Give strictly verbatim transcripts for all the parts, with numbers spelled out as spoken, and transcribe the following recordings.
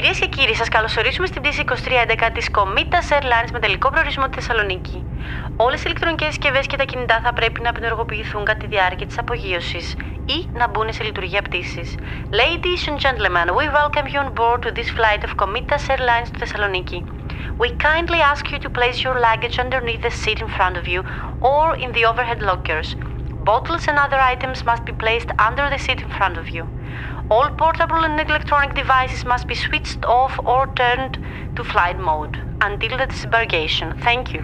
Κυρίες και κύριοι, σας καλωσορίσουμε στην πτήση είκοσι τρία έντεκα της Kometas Airlines με τελικό προορισμό τη Θεσσαλονίκη. Όλες οι ηλεκτρονικές συσκευές και τα κινητά θα πρέπει να απενεργοποιηθούν κατά τη διάρκεια της απογείωσης ή να μπουν σε λειτουργία πτήσης. Ladies and gentlemen, we welcome you on board to this flight of Kometas Airlines to Thessaloniki. We kindly ask you to place your luggage underneath the seat in front of you or in the overhead lockers. Bottles and other items must be placed under the seat in front of you. All portable and electronic devices must be switched off or turned to flight mode until the disembarkation. Thank you.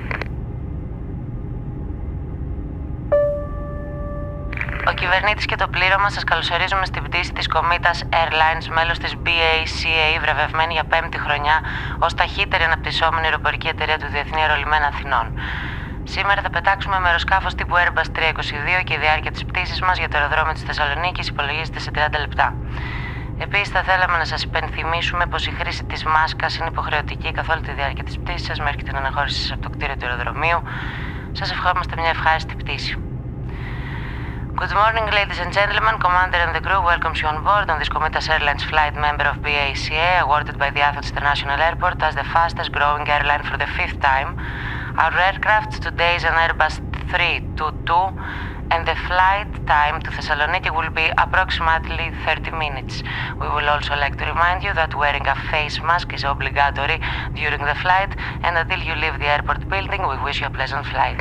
Ο κυβερνήτης και το πλήρωμα σας καλωσορίζουμε στην πτήση της Kometas Airlines, μέλος της μπέκα, βραβευμένη για πέμπτη χρονιά ως ταχύτερη αναπτυσσόμενη αεροπορική εταιρεία του Διεθνή Αερολιμένα Αθηνών. Σήμερα θα πετάξουμε με αεροσκάφος τύπου Airbus τριακόσια είκοσι δύο και η διάρκεια της πτήσης μας για το αεροδρόμιο της Θεσσαλονίκης υπολογίζεται σε τριάντα λεπτά. Επίσης, θα θέλαμε να σας υπενθυμίσουμε πως η χρήση της μάσκας είναι υποχρεωτική καθ' όλη τη διάρκεια της πτήσης σας μέχρι την αναχώρησή σας από το κτίριο του αεροδρομίου. Σας ευχόμαστε μια ευχάριστη πτήση. Good morning, ladies and gentlemen. Commander and the crew welcomes you on board on this Kometas Airlines flight, member of μπέκα, awarded by the Athens International Airport as the fastest growing airline for the fifth time. Our aircraft today is an Airbus τριακόσια είκοσι δύο, and the flight time to Thessaloniki will be approximately thirty minutes. We will also like to remind you that wearing a face mask is obligatory during the flight, and until you leave the airport building, we wish you a pleasant flight.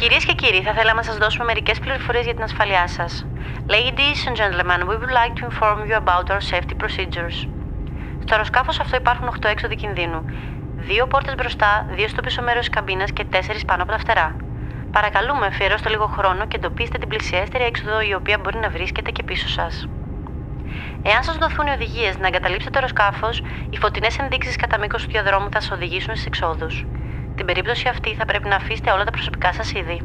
Κυρίες και κύριοι, θα θέλαμε να σας δώσουμε μερικές πληροφορίες για την ασφαλειά σας. Ladies and gentlemen, we would like to inform you about our safety procedures. Στο αεροσκάφος αυτό υπάρχουν οκτώ έξοδοι κινδύνου, δύο πόρτες μπροστά, δύο στο πίσω μέρος της καμπίνας και τέσσερις πάνω από τα φτερά. Παρακαλούμε, αφιερώστε λίγο χρόνο και εντοπίστε την πλησιέστερη έξοδο η οποία μπορεί να βρίσκεται και πίσω σας. Εάν σας δοθούν οι οδηγίες να εγκαταλείψετε το αεροσκάφος, οι φωτεινές ενδείξεις κατά μήκος του διαδρόμου θα σας οδηγήσουν στις εξόδους. Στην περίπτωση αυτή θα πρέπει να αφήσετε όλα τα προσωπικά σας είδη.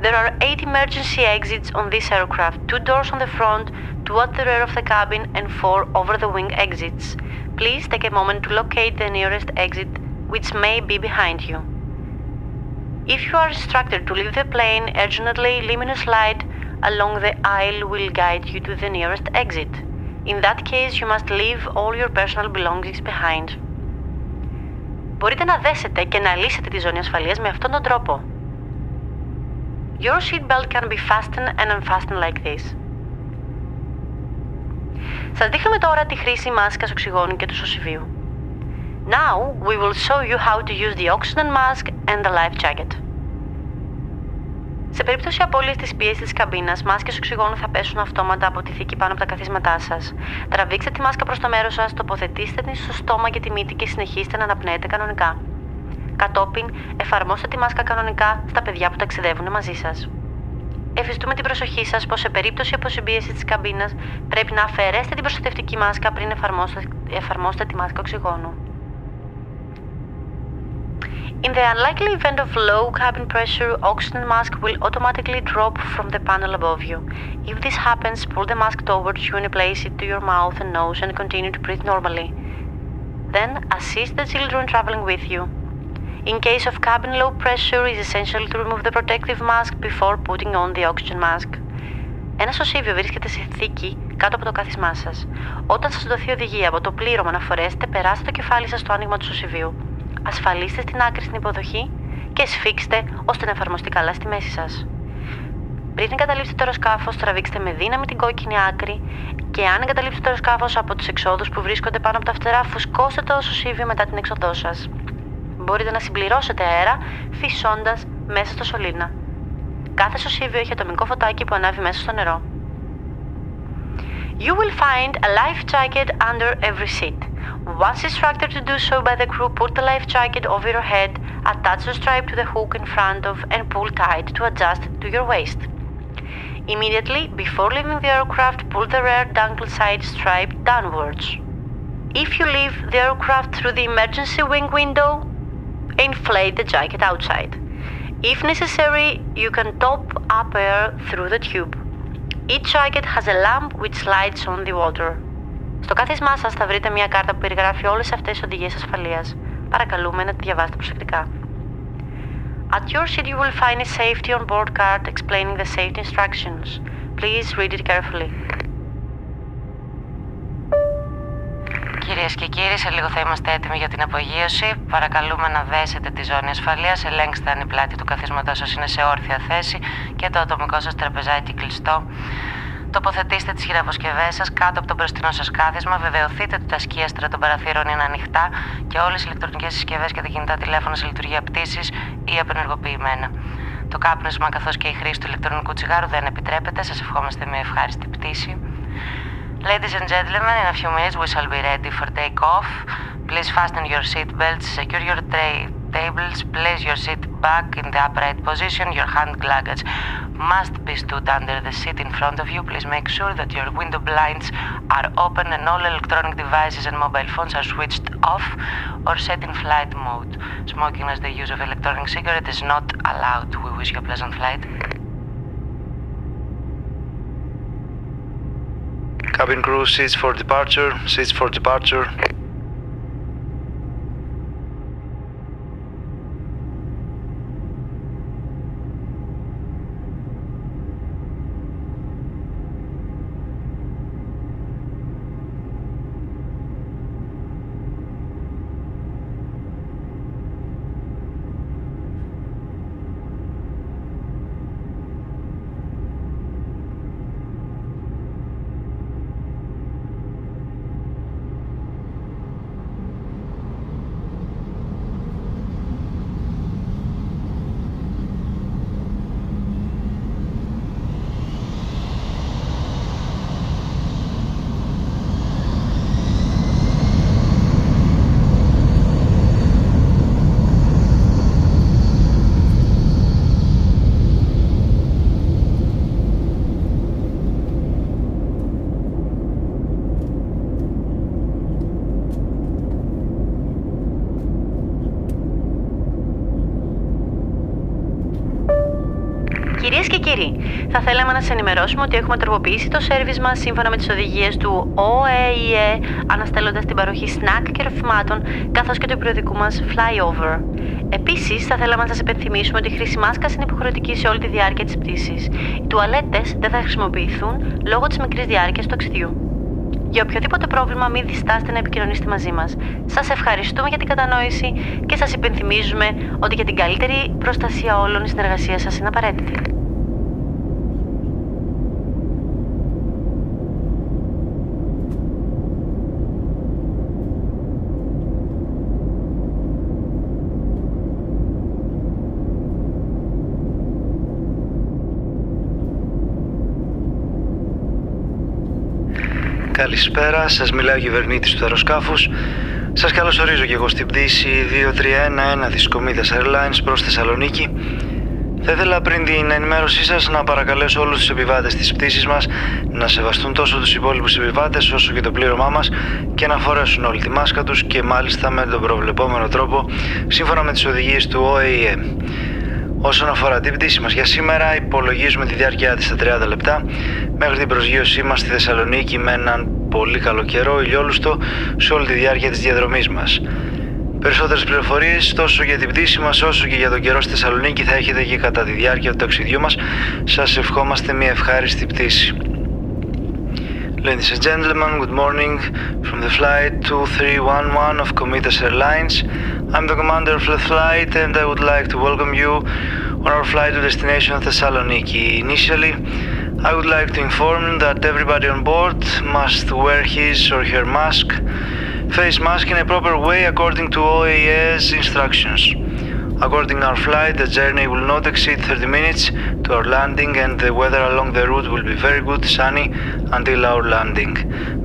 There are eight emergency exits on this aircraft, two doors on the front, two at the rear of the cabin and four over the wing exits. Please take a moment to locate the nearest exit, which may be behind you. If you are instructed to leave the plane urgently, luminous light along the aisle will guide you to the nearest exit. In that case, you must leave all your personal belongings behind. Μπορείτε να δέσετε και να λύσετε τη ζώνη ασφαλείας με αυτόν τον τρόπο. Your seatbelt can be fastened and unfastened like this. Σας δείχνουμε τώρα τη χρήση μάσκας οξυγόνου και του σωσιβίου. Now we will show you how to use the oxygen mask and the life jacket. Σε περίπτωση απώλειας της πίεσης της καμπίνας, μάσκες οξυγόνου θα πέσουν αυτόματα από τη θήκη πάνω από τα καθίσματά σας. Τραβήξτε τη μάσκα προς το μέρος σας, τοποθετήστε την στο στόμα και τη μύτη και συνεχίστε να αναπνέετε κανονικά. Κατόπιν, εφαρμόστε τη μάσκα κανονικά στα παιδιά που ταξιδεύουν μαζί σας. Εφιστούμε την προσοχή σας πως σε περίπτωση αποσυμπίεσης της καμπίνας πρέπει να αφαιρέσετε την προστατευτική μάσκα πριν εφαρμόσετε τη μάσκα οξυγόνου. In the unlikely event of low cabin pressure, oxygen mask will automatically drop from the panel above you. If this happens, pull the mask towards you and place it to your mouth and nose and continue to breathe normally. Then, assist the children traveling with you. In case of cabin low pressure, it is essential to remove the protective mask before putting on the oxygen mask. Ένα σωσίβιο βρίσκεται σε θήκη κάτω από το κάθισμά σας. Όταν σας δοθεί οδηγία από το πλήρωμα να φορέσετε, περάστε το κεφάλι σας στο άνοιγμα του σωσιβίου. Ασφαλίστε στην άκρη στην υποδοχή και σφίξτε ώστε να εφαρμοστεί καλά στη μέση σας. Πριν εγκαταλείψετε το αεροσκάφος, τραβήξτε με δύναμη την κόκκινη άκρη και αν εγκαταλείψετε το αεροσκάφος από τις εξόδους που βρίσκονται πάνω από τα φτερά, φουσκώστε το σωσίβιο μετά την εξοδό σας. Μπορείτε να συμπληρώσετε αέρα φυσώντας μέσα στο σωλήνα. Κάθε σωσίβιο έχει ατομικό φωτάκι που ανάβει μέσα στο νερό. You will find a life jacket under every seat. Once instructed to do so by the crew, put the life jacket over your head, attach the strap to the hook in front of and pull tight to adjust to your waist. Immediately, before leaving the aircraft, pull the rear dunkle side strap downwards. If you leave the aircraft through the emergency wing window, inflate the jacket outside. If necessary, you can top up air through the tube. Each jacket has a lamp which slides on the water. Στο κάθισμά σας θα βρείτε μια κάρτα που περιγράφει όλες αυτές τις οδηγίες ασφαλείας. Παρακαλούμε να τη διαβάσετε προσεκτικά. At your seat you will find a safety on board card explaining the safety instructions. Please read it carefully. Κυρίες και κύριοι, σε λίγο θα είμαστε έτοιμοι για την απογείωση. Παρακαλούμε να δέσετε τη ζώνη ασφαλείας, ελέγξτε αν η πλάτη του καθίσματός σας είναι σε όρθια θέση και το ατομικό σας τραπεζάκι κλειστό. Τοποθετήστε τις χειραποσκευές σας κάτω από το μπροστινό σας κάθισμα, βεβαιωθείτε ότι τα σκίαστρα των παραθύρων είναι ανοιχτά και όλες οι ηλεκτρονικές συσκευές και τα κινητά τηλέφωνα σε λειτουργία πτήσης ή απενεργοποιημένα. Το κάπνισμα καθώς και η χρήση του ηλεκτρονικού τσιγάρου δεν επιτρέπεται. Σας ευχόμαστε μια ευχάριστη πτήση. Ladies and gentlemen, in a few minutes we shall be ready for take-off. Please fasten your seat belts, secure your tray tables, place your seat back in the upright position. Your hand luggage must be stood under the seat in front of you. Please make sure that your window blinds are open and all electronic devices and mobile phones are switched off or set in flight mode. Smoking as the use of electronic cigarette is not allowed. We wish you a pleasant flight. Cabin crew, seats for departure, seats for departure. Θα θέλαμε να σας ενημερώσουμε ότι έχουμε τροποποιήσει το σέρβις μας σύμφωνα με τις οδηγίες του Ο Ε Ε, αναστέλλοντας την παροχή σνακ και ροφημάτων, καθώς και του περιοδικού μας flyover. Επίσης, θα θέλαμε να σας υπενθυμίσουμε ότι η χρήση μάσκας είναι υποχρεωτική σε όλη τη διάρκεια της πτήσης. Οι τουαλέτες δεν θα χρησιμοποιηθούν λόγω της μικρής διάρκειας του ταξιδιού. Για οποιοδήποτε πρόβλημα, μην διστάστε να επικοινωνήσετε μαζί μας. Σας ευχαριστούμε για την κατανόηση και σας υπενθυμίζουμε ότι για την καλύτερη προστασία όλων η συνεργασία σας είναι απαραίτητη. Καλησπέρα, σας μιλάει ο κυβερνήτης του αεροσκάφους. Σας καλωσορίζω και εγώ στην πτήση δύο τρία ένα ένα της Kometas Airlines προς Θεσσαλονίκη. Θα ήθελα πριν την ενημέρωσή σας να παρακαλέσω όλους τους επιβάτες της πτήσης μας να σεβαστούν τόσο τους υπόλοιπους επιβάτες όσο και το πλήρωμά μας και να φορέσουν όλη τη μάσκα τους και μάλιστα με τον προβλεπόμενο τρόπο σύμφωνα με τις οδηγίες του Ο Ε Ε. Όσον αφορά την πτήση μας για σήμερα, υπολογίζουμε τη διάρκεια της στα τριάντα λεπτά μέχρι την προσγείωσή μας στη Θεσσαλονίκη με έναν πολύ καλό καιρό ηλιόλουστο σε όλη τη διάρκεια της διαδρομής μας. Περισσότερες πληροφορίες τόσο για την πτήση μας όσο και για τον καιρό στη Θεσσαλονίκη θα έχετε και κατά τη διάρκεια του ταξιδιού μας. Σας ευχόμαστε μια ευχάριστη πτήση. Ladies and gentlemen, good morning from the flight two three one one of Kometas Airlines. I'm the commander of the flight and I would like to welcome you on our flight to destination Thessaloniki. Initially, I would like to inform that everybody on board must wear his or her mask, face mask in a proper way according to O E A's instructions. According to our flight, the journey will not exceed thirty minutes to our landing and the weather along the route will be very good, sunny, until our landing.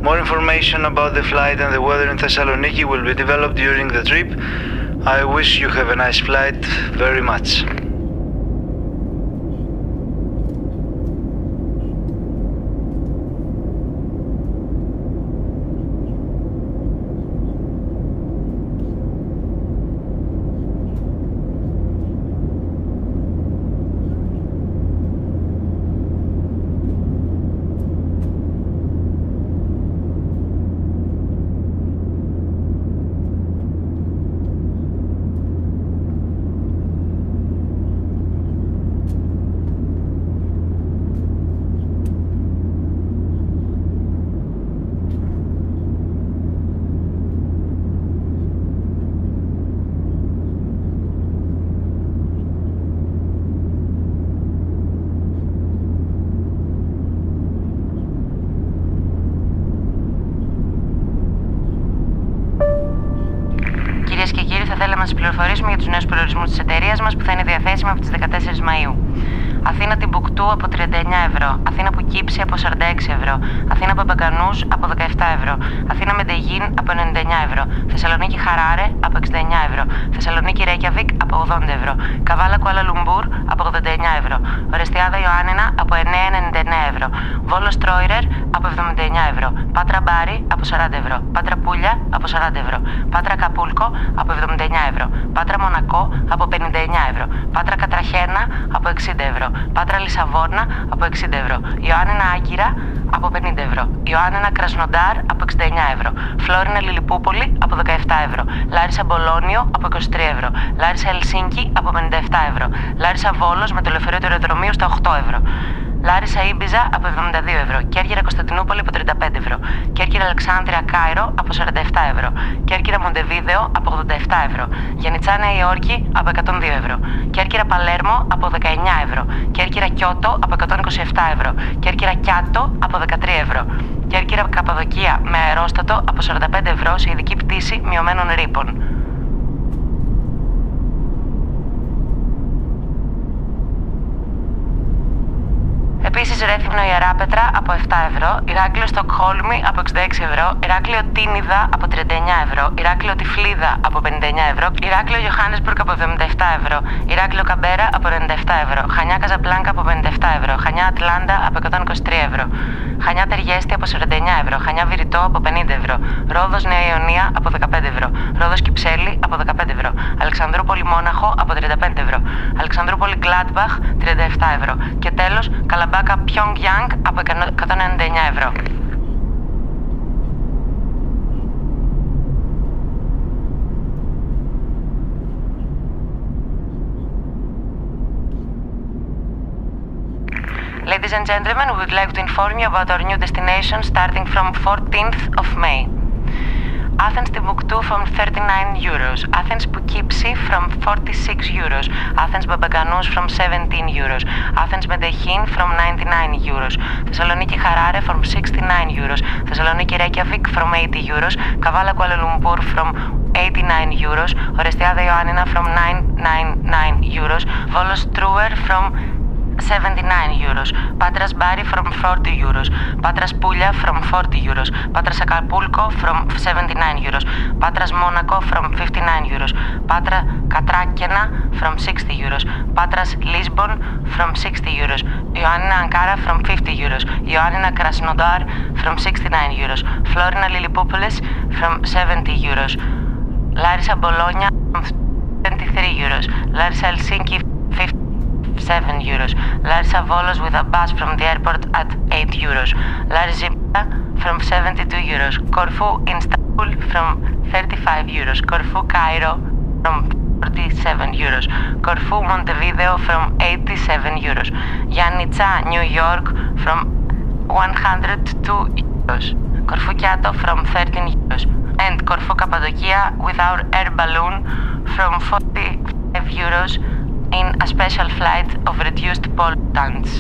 More information about the flight and the weather in Thessaloniki will be developed during the trip. I wish you have a nice flight very much. νέους προορισμούς της εταιρείας μας που θα είναι διαθέσιμη από τις δεκατέσσερις Μαΐου. Αθήνα Τιμπουκτού από τριάντα εννιά ευρώ, Αθήνα Πουκίψη από σαράντα έξι ευρώ, Αθήνα Παπακανούς από δεκαεπτά ευρώ, Αθήνα Μεντεγίν από ενενήντα εννιά ευρώ, Θεσσαλονίκη Χαράρε από εξήντα εννιά ευρώ, Θεσσαλονίκη Ρέκιαβικ από ογδόντα ευρώ, Καβάλα Κουάλα Λουμπούρ από ογδόντα εννιά ευρώ, Ορεστιάδα Ιωάννινα από εννιακόσια ενενήντα εννιά ευρώ, Βόλος Τρόιρερ από εβδομήντα εννιά ευρώ, Πάτρα Μπάρι από σαράντα ευρώ, Πάτρα Πούλια από σαράντα ευρώ, Πάτρα Καπούλκο από εβδομήντα εννιά ευρώ, Πάτρα Μονακό από πενήντα εννιά ευρώ, Πάτρα Κατραχένα από εξήντα ευρώ, Πάτρα Λισαβόνα από εξήντα ευρώ, Ιωάννινα Άγκυρα από πενήντα ευρώ, Ιωάννινα Κρασνοντάρ από εξήντα εννιά ευρώ, Φλόρινα Λιλιπούπολη από δεκαεπτά ευρώ, Λάρισα Μπολόνιο από είκοσι τρία ευρώ, Λάρισα Ελσίνκη από πενήντα επτά ευρώ, Λάρισα Βόλος με το λεωφορείο του αεροδρομίου στα οκτώ ευρώ, Λάρισα Ήμπιζα από εβδομήντα δύο ευρώ, Κέρκυρα Κωνσταντινούπολη από τριάντα πέντε ευρώ, Κέρκυρα Αλεξάνδρεια Κάιρο από σαράντα επτά ευρώ, Κέρκυρα Μοντεβίδεο από ογδόντα επτά ευρώ, Γιαννιτσά Νέα Υόρκη από εκατόν δύο ευρώ, Κέρκυρα Παλέρμο από δεκαεννιά ευρώ, Κέρκυρα Κιώτο από εκατόν είκοσι επτά ευρώ, Κέρκυρα Κιάτο από δεκατρία ευρώ, Κέρκυρα Καπαδοκία με αερόστατο από σαράντα πέντε ευρώ σε ειδική πτήση μειωμένων ρήπων. Επίσης, Ρέθυμνο Ιεράπετρα από επτά ευρώ, Ηράκλειο Στοκχόλμη από εξήντα έξι ευρώ, Ηράκλειο Τίνιδα από τριάντα εννιά ευρώ, Ηράκλειο Τυφλίδα από πενήντα εννιά ευρώ, Ηράκλειο Γιωχάννεσμπουργκ από εβδομήντα επτά ευρώ, Ηράκλειο Καμπέρα από ενενήντα επτά ευρώ, Χανιά Καζαμπλάνκα από πενήντα επτά ευρώ, Χανιά Ατλάντα από εκατόν είκοσι τρία ευρώ, Χανιά Τεργέστη από σαράντα εννιά ευρώ, Χανιά Βηρητό από πενήντα ευρώ, Ρόδος Νέα Ιωνία από δεκαπέντε ευρώ, Ρόδος Κυψέλη από δεκαπέντε ευρώ, Αλεξανδρούπολη Μόναχο από τριάντα πέντε ευρώ, Αλεξανδρούπολη Γκλάντμπαχ τριάντα επτά ευρώ και τέλος Καλαμπά Πιόγκ Γιάνγκ από εκατόν ενενήντα εννιά ευρώ. Ladies and gentlemen, we would like to inform you about our new destination starting from fourteenth of May. Athens Timbuktu from thirty-nine euros, Athens Poughkeepsie from forty-six euros, Athens Babaganous from seventeen euros, Athens Medellin from ninety-nine euros, Thessaloniki Harare from sixty-nine euros, Thessaloniki Reykjavik from eighty euros, Kavala Kuala Lumpur from eighty-nine euros, Orestiada Ioannina from nine ninety-nine euros, Volos Truer from seventy-nine euros, Patras Bari from forty euros, Patras Puglia from forty euros, Patras Acapulco from seventy-nine euros, Patras Monaco from fifty-nine euros, Patras Katrakena from sixty euros, Patras Lisbon from sixty euros, Ioannina Ankara from fifty euros, Ioannina Krasnodar from sixty-nine euros, Florina Lillipopolis from seventy euros, Larissa Bologna from twenty-three euros, Larissa Helsinki seven euros, Larissa Volos with a bus from the airport at eight euros, Larissa from seventy-two euros, Corfu Istanbul from thirty-five euros, Corfu Cairo from forty-seven euros, Corfu Montevideo from eighty-seven euros, Yanitsa New York from one hundred two euros, Corfu Kyato from thirteen euros, and Corfu Cappadocia with our air balloon from forty-five euros in a special flight of reduced pollutants.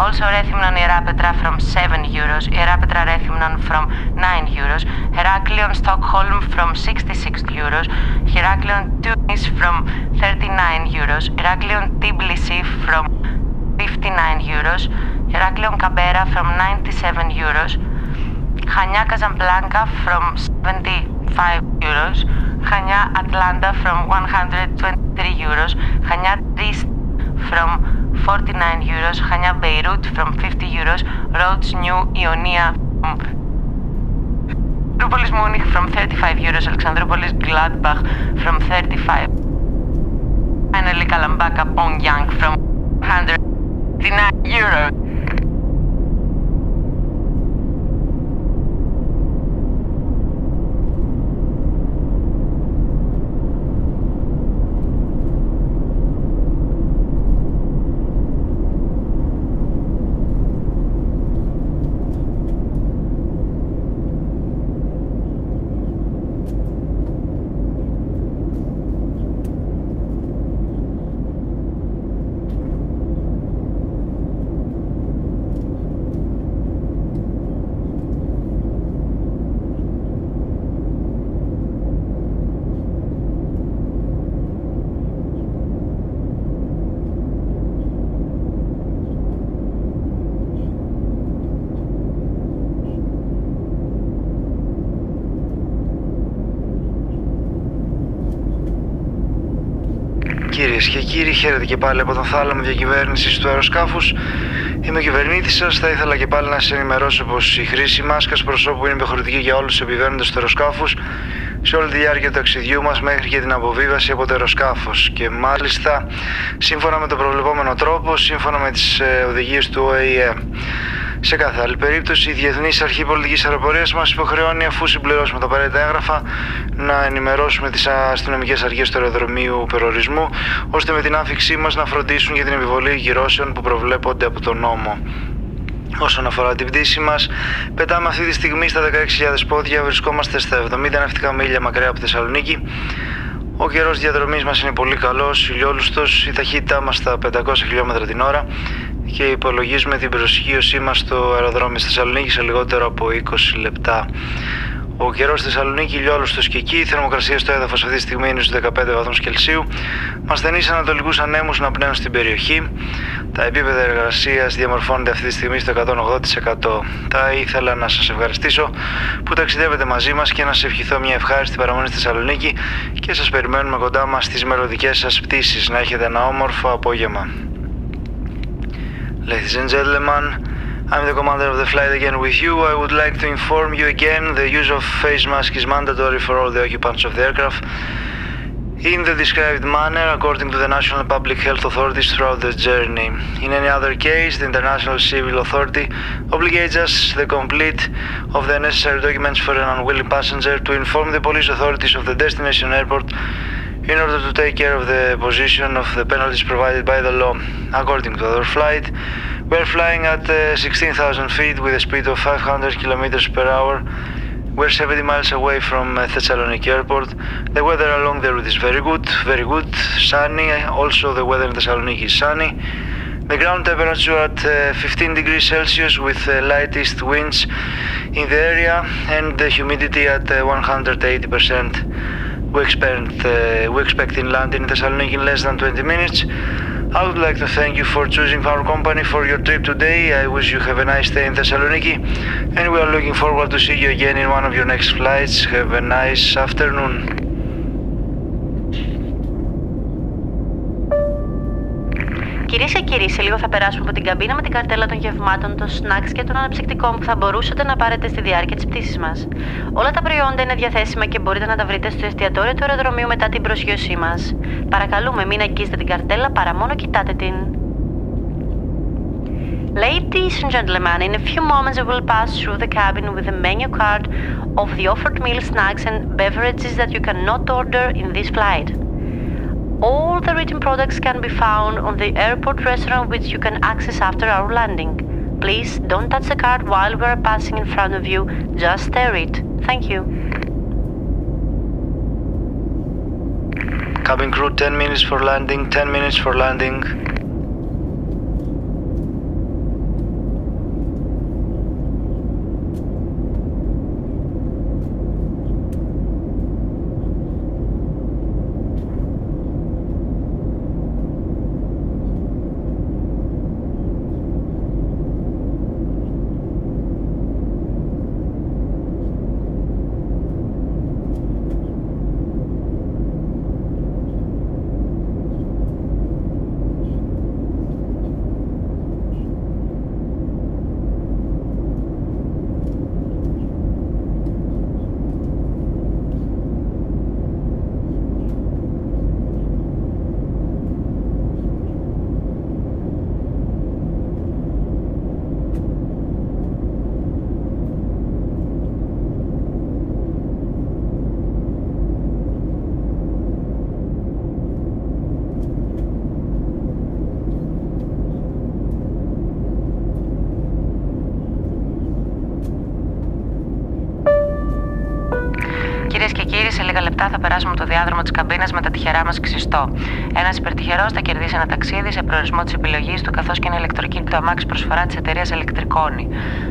Also Rethymnon Hierapetra from seven euros, Hierapetra Rethymnon from nine euros, Heraklion Stockholm from sixty-six euros, Heraklion Tunis from thirty-nine euros, Heraklion Tbilisi from fifty-nine euros, Heraklion Kabera from ninety-seven euros, Chania Casablanca from seventy-five euros, Chania Atlanta from one hundred twenty-three euros, Chania Trieste from forty-nine euros, Chania Beirut from fifty euros, Rhodes New Ionia from Alexandroupolis Munich from thirty-five euros, Alexandroupolis Gladbach from thirty-five. Finally Kalambaka Pyongyang from one hundred fifty-nine euros. Κυρίες και κύριοι, χαίρετε και πάλι από τον θάλαμο διακυβέρνησης του αεροσκάφους. Είμαι ο κυβερνήτης σας. Θα ήθελα και πάλι να σας ενημερώσω πως η χρήση μάσκας προσώπου είναι υποχρεωτική για όλους τους επιβαίνοντες του αεροσκάφους σε όλη τη διάρκεια του ταξιδιού μας μέχρι και την αποβίβαση από το αεροσκάφος. Και μάλιστα σύμφωνα με τον προβλεπόμενο τρόπο, σύμφωνα με τις οδηγίες του Ο Ε Ε. Σε κάθε άλλη περίπτωση, η Διεθνής Αρχή Πολιτικής Αεροπορίας μας υποχρεώνει, αφού συμπληρώσουμε τα απαραίτητα έγγραφα, να ενημερώσουμε τις αστυνομικές αρχές του αεροδρομίου περιορισμού, ώστε με την άφιξή μας να φροντίσουν για την επιβολή κυρώσεων που προβλέπονται από τον νόμο. Όσον αφορά την πτήση μας, πετάμε αυτή τη στιγμή στα δεκαέξι χιλιάδες πόδια, βρισκόμαστε στα εβδομήντα ναυτικά μίλια μακριά από τη Θεσσαλονίκη. Ο καιρός διαδρομής μας είναι πολύ καλός, ηλιόλουστος, η ταχύτητά μας στα πεντακόσια χιλιόμετρα την ώρα και υπολογίζουμε την προσγείωσή μας στο αεροδρόμιο στη Θεσσαλονίκη σε λιγότερο από είκοσι λεπτά. Ο καιρός στη Θεσσαλονίκη ηλιόλουστος και εκεί, η θερμοκρασία στο έδαφος αυτή τη στιγμή είναι στους δεκαπέντε βαθμούς Κελσίου. Μας στενείς ανατολικούς ανέμους να πνέουν στην περιοχή. Τα επίπεδα εργασίας διαμορφώνονται αυτή τη στιγμή στο εκατόν ογδόντα τοις εκατό. Θα ήθελα να σας ευχαριστήσω που ταξιδεύετε μαζί μας και να σας ευχηθώ μια ευχάριστη παραμονή στη Θεσσαλονίκη και σας περιμένουμε κοντά μας στις μελλοντικές σας πτήσεις. Να έχετε ένα όμορφο απόγευμα. Ladies and gentlemen, I'm the commander of the flight again with you. I would like to inform you again the use of face mask is mandatory for all the occupants of the aircraft in the described manner according to the national public health authorities throughout the journey. In any other case, the international civil authority obligates us the complete of the necessary documents for an unwilling passenger to inform the police authorities of the destination airport in order to take care of the position of the penalties provided by the law. According to our flight, we are flying at uh, sixteen thousand feet with a speed of five hundred kilometers per hour. We are seventy miles away from uh, Thessaloniki airport. The weather along the route is very good, very good, sunny. Also the weather in Thessaloniki is sunny. The ground temperature at uh, fifteen degrees Celsius with uh, light east winds in the area and the humidity at uh, one hundred eighty percent. We expect, uh, we expect in landing in Thessaloniki in less than twenty minutes. I would like to thank you for choosing our company for your trip today. I wish you have a nice day in Thessaloniki and we are looking forward to see you again in one of your next flights. Have a nice afternoon. Κυρίες και κύριοι, σε λίγο θα περάσουμε από την καμπίνα με την καρτέλα των γευμάτων, των σνακς και των αναψυκτικών που θα μπορούσατε να πάρετε στη διάρκεια της πτήσης μας. Όλα τα προϊόντα είναι διαθέσιμα και μπορείτε να τα βρείτε στο εστιατόριο του αεροδρομίου μετά την προσγείωσή μας. Παρακαλούμε, μην αγγίζετε την καρτέλα παρά μόνο κοιτάτε την. Ladies and gentlemen, in a few moments we will pass through the cabin with the menu card of the offered meals, snacks and beverages that you cannot order in this flight. All the written products can be found on the airport restaurant which you can access after our landing. Please don't touch the card while we are passing in front of you, just stare it. Thank you. Cabin crew, ten minutes for landing, ten minutes for landing. Σε λίγα λεπτά θα περάσουμε το διάδρομο της καμπίνας με τα τυχερά μας ξυστό. Ένας υπερτυχερός θα κερδίσει ένα ταξίδι σε προορισμό της επιλογής του, καθώς και ένα ηλεκτροκίνητο το αμάξι προσφορά της εταιρείας Electricone.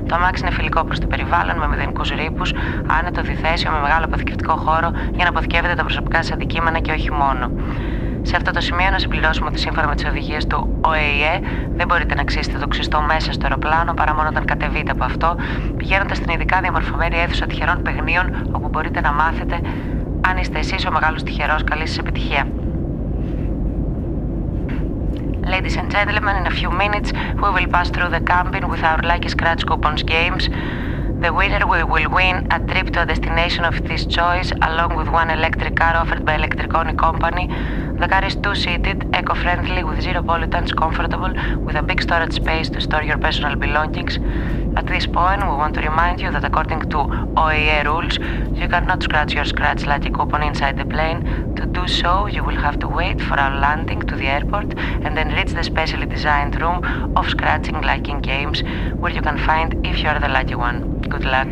Το αμάξι είναι φιλικό προς το περιβάλλον, με μηδενικούς ρήπους, άνετο διθέσιο, με μεγάλο αποθηκευτικό χώρο για να αποθηκεύετε τα προσωπικά σας αντικείμενα και όχι μόνο. Σε αυτό το σημείο να συμπληρώσουμε ότι σύμφωνα με τις οδηγίες του Ο Ε Ε δεν μπορείτε να ξύσετε το ξυστό μέσα στο αεροπλάνο παρά μόνο όταν κατεβείτε από αυτό, πηγαίνοντας στην ειδικά διαμορφωμένη αίθουσα τυχερών παιχνίων όπου μπορείτε να μάθετε αν είστε εσείς ο μεγάλος τυχερός. Καλή σας επιτυχία. Ladies and gentlemen, in a few minutes we will pass through the camping with our lucky scratch coupons games. The winner will win a trip to a destination of his choice along with one electric car offered by Electricone company. The car is two-seated, eco-friendly, with zero pollutants, comfortable, with a big storage space to store your personal belongings. At this point, we want to remind you that according to O E A rules, you cannot scratch your scratch lucky coupon inside the plane. To do so, you will have to wait for our landing to the airport and then reach the specially designed room of scratching lucky games, where you can find if you are the lucky one. Good luck.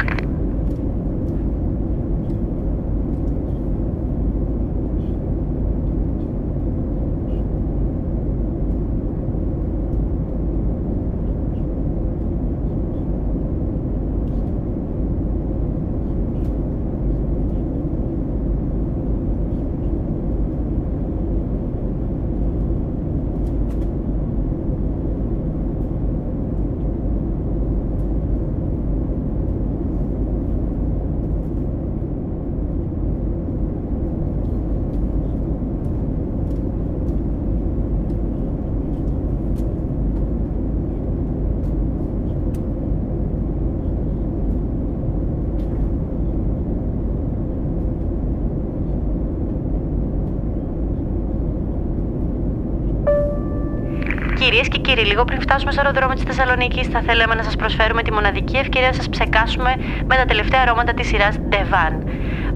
Κυρίες και κύριοι, λίγο πριν φτάσουμε στο αεροδρόμιο της Θεσσαλονίκης, θα θέλαμε να σας προσφέρουμε τη μοναδική ευκαιρία να σας ψεκάσουμε με τα τελευταία αρώματα της σειράς Devan.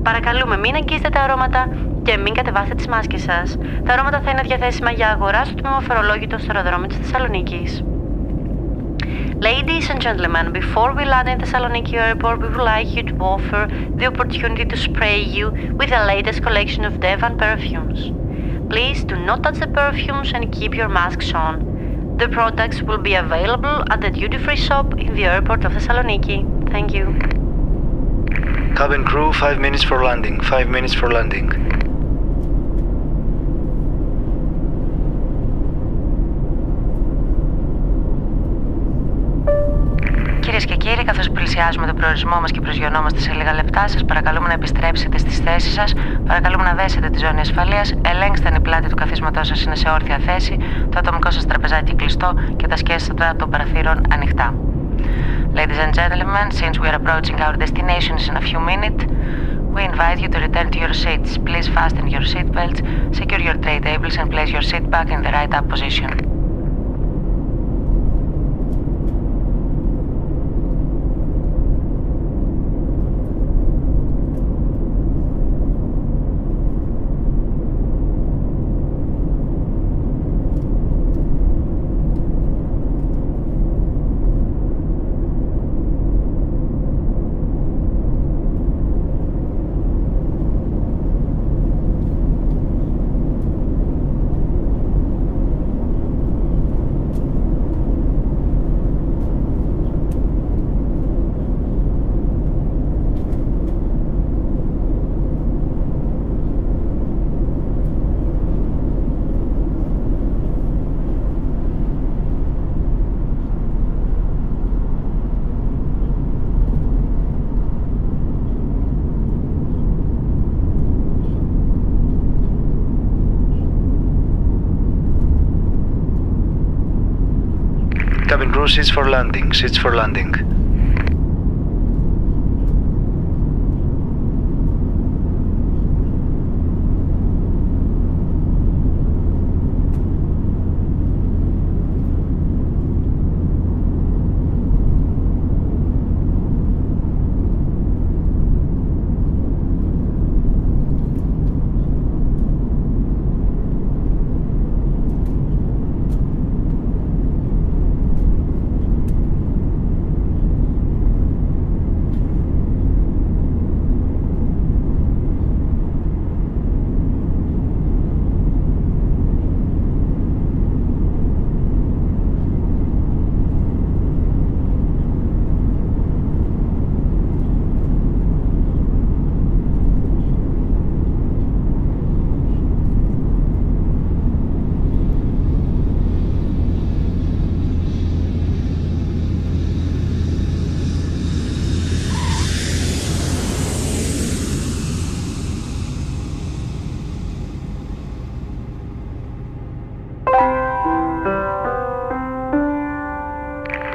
Παρακαλούμε, μην αγγίζετε τα αρώματα και μην κατεβάσετε τις μάσκες σας. Τα αρώματα θα είναι διαθέσιμα για αγορά στο τμήμα φορολόγητο στο αεροδρόμιο της Θεσσαλονίκης. Ladies and gentlemen, before we land in Thessaloniki Airport, we would like you to offer the opportunity to spray you with the latest collection of Devan perfumes. Please do not touch the perfumes and keep your masks on. The products will be available at the duty-free shop in the airport of Thessaloniki. Thank you. Cabin crew, five minutes for landing. Five minutes for landing. Κυρίες και κύριοι, καθώς πλησιάζουμε τον προορισμό μας και προσγειωνόμαστε σε λίγα λεπτά, σας παρακαλούμε να επιστρέψετε στις θέσεις σας, παρακαλούμε να δέσετε τη ζώνη ασφαλείας, ελέγξτε αν η πλάτη του καθίσματός σας είναι σε όρθια θέση, το ατομικό σας τραπεζάκι κλειστό και τα σκέστα των παραθύρων ανοιχτά. Ladies and gentlemen, since we are approaching our destinations in a few minutes, we invite you to return to your seats. Please fasten your seat belts, secure your tray tables and place your seat back in the right up position. Cabin crew, seats for landing, seats for landing.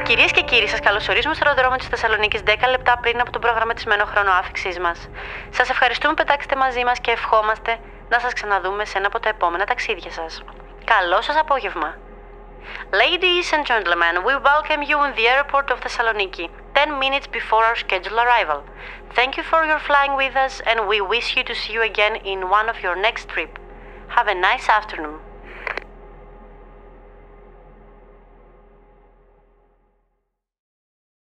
Κυρίες και κύριοι, σας καλωσορίζουμε στο αεροδρόμιο της Θεσσαλονίκης δέκα λεπτά πριν από τον προγραμματισμένο χρόνο άφηξής μας. Σας ευχαριστούμε που πετάξετε μαζί μας και ευχόμαστε να σας ξαναδούμε σε ένα από τα επόμενα ταξίδια σας. Καλό σας απόγευμα. Ladies and gentlemen, we welcome you in the airport of Thessaloniki, ten minutes before our scheduled arrival. Thank you for your flying with us and we wish you to see you again in one of your next trip. Have a nice afternoon.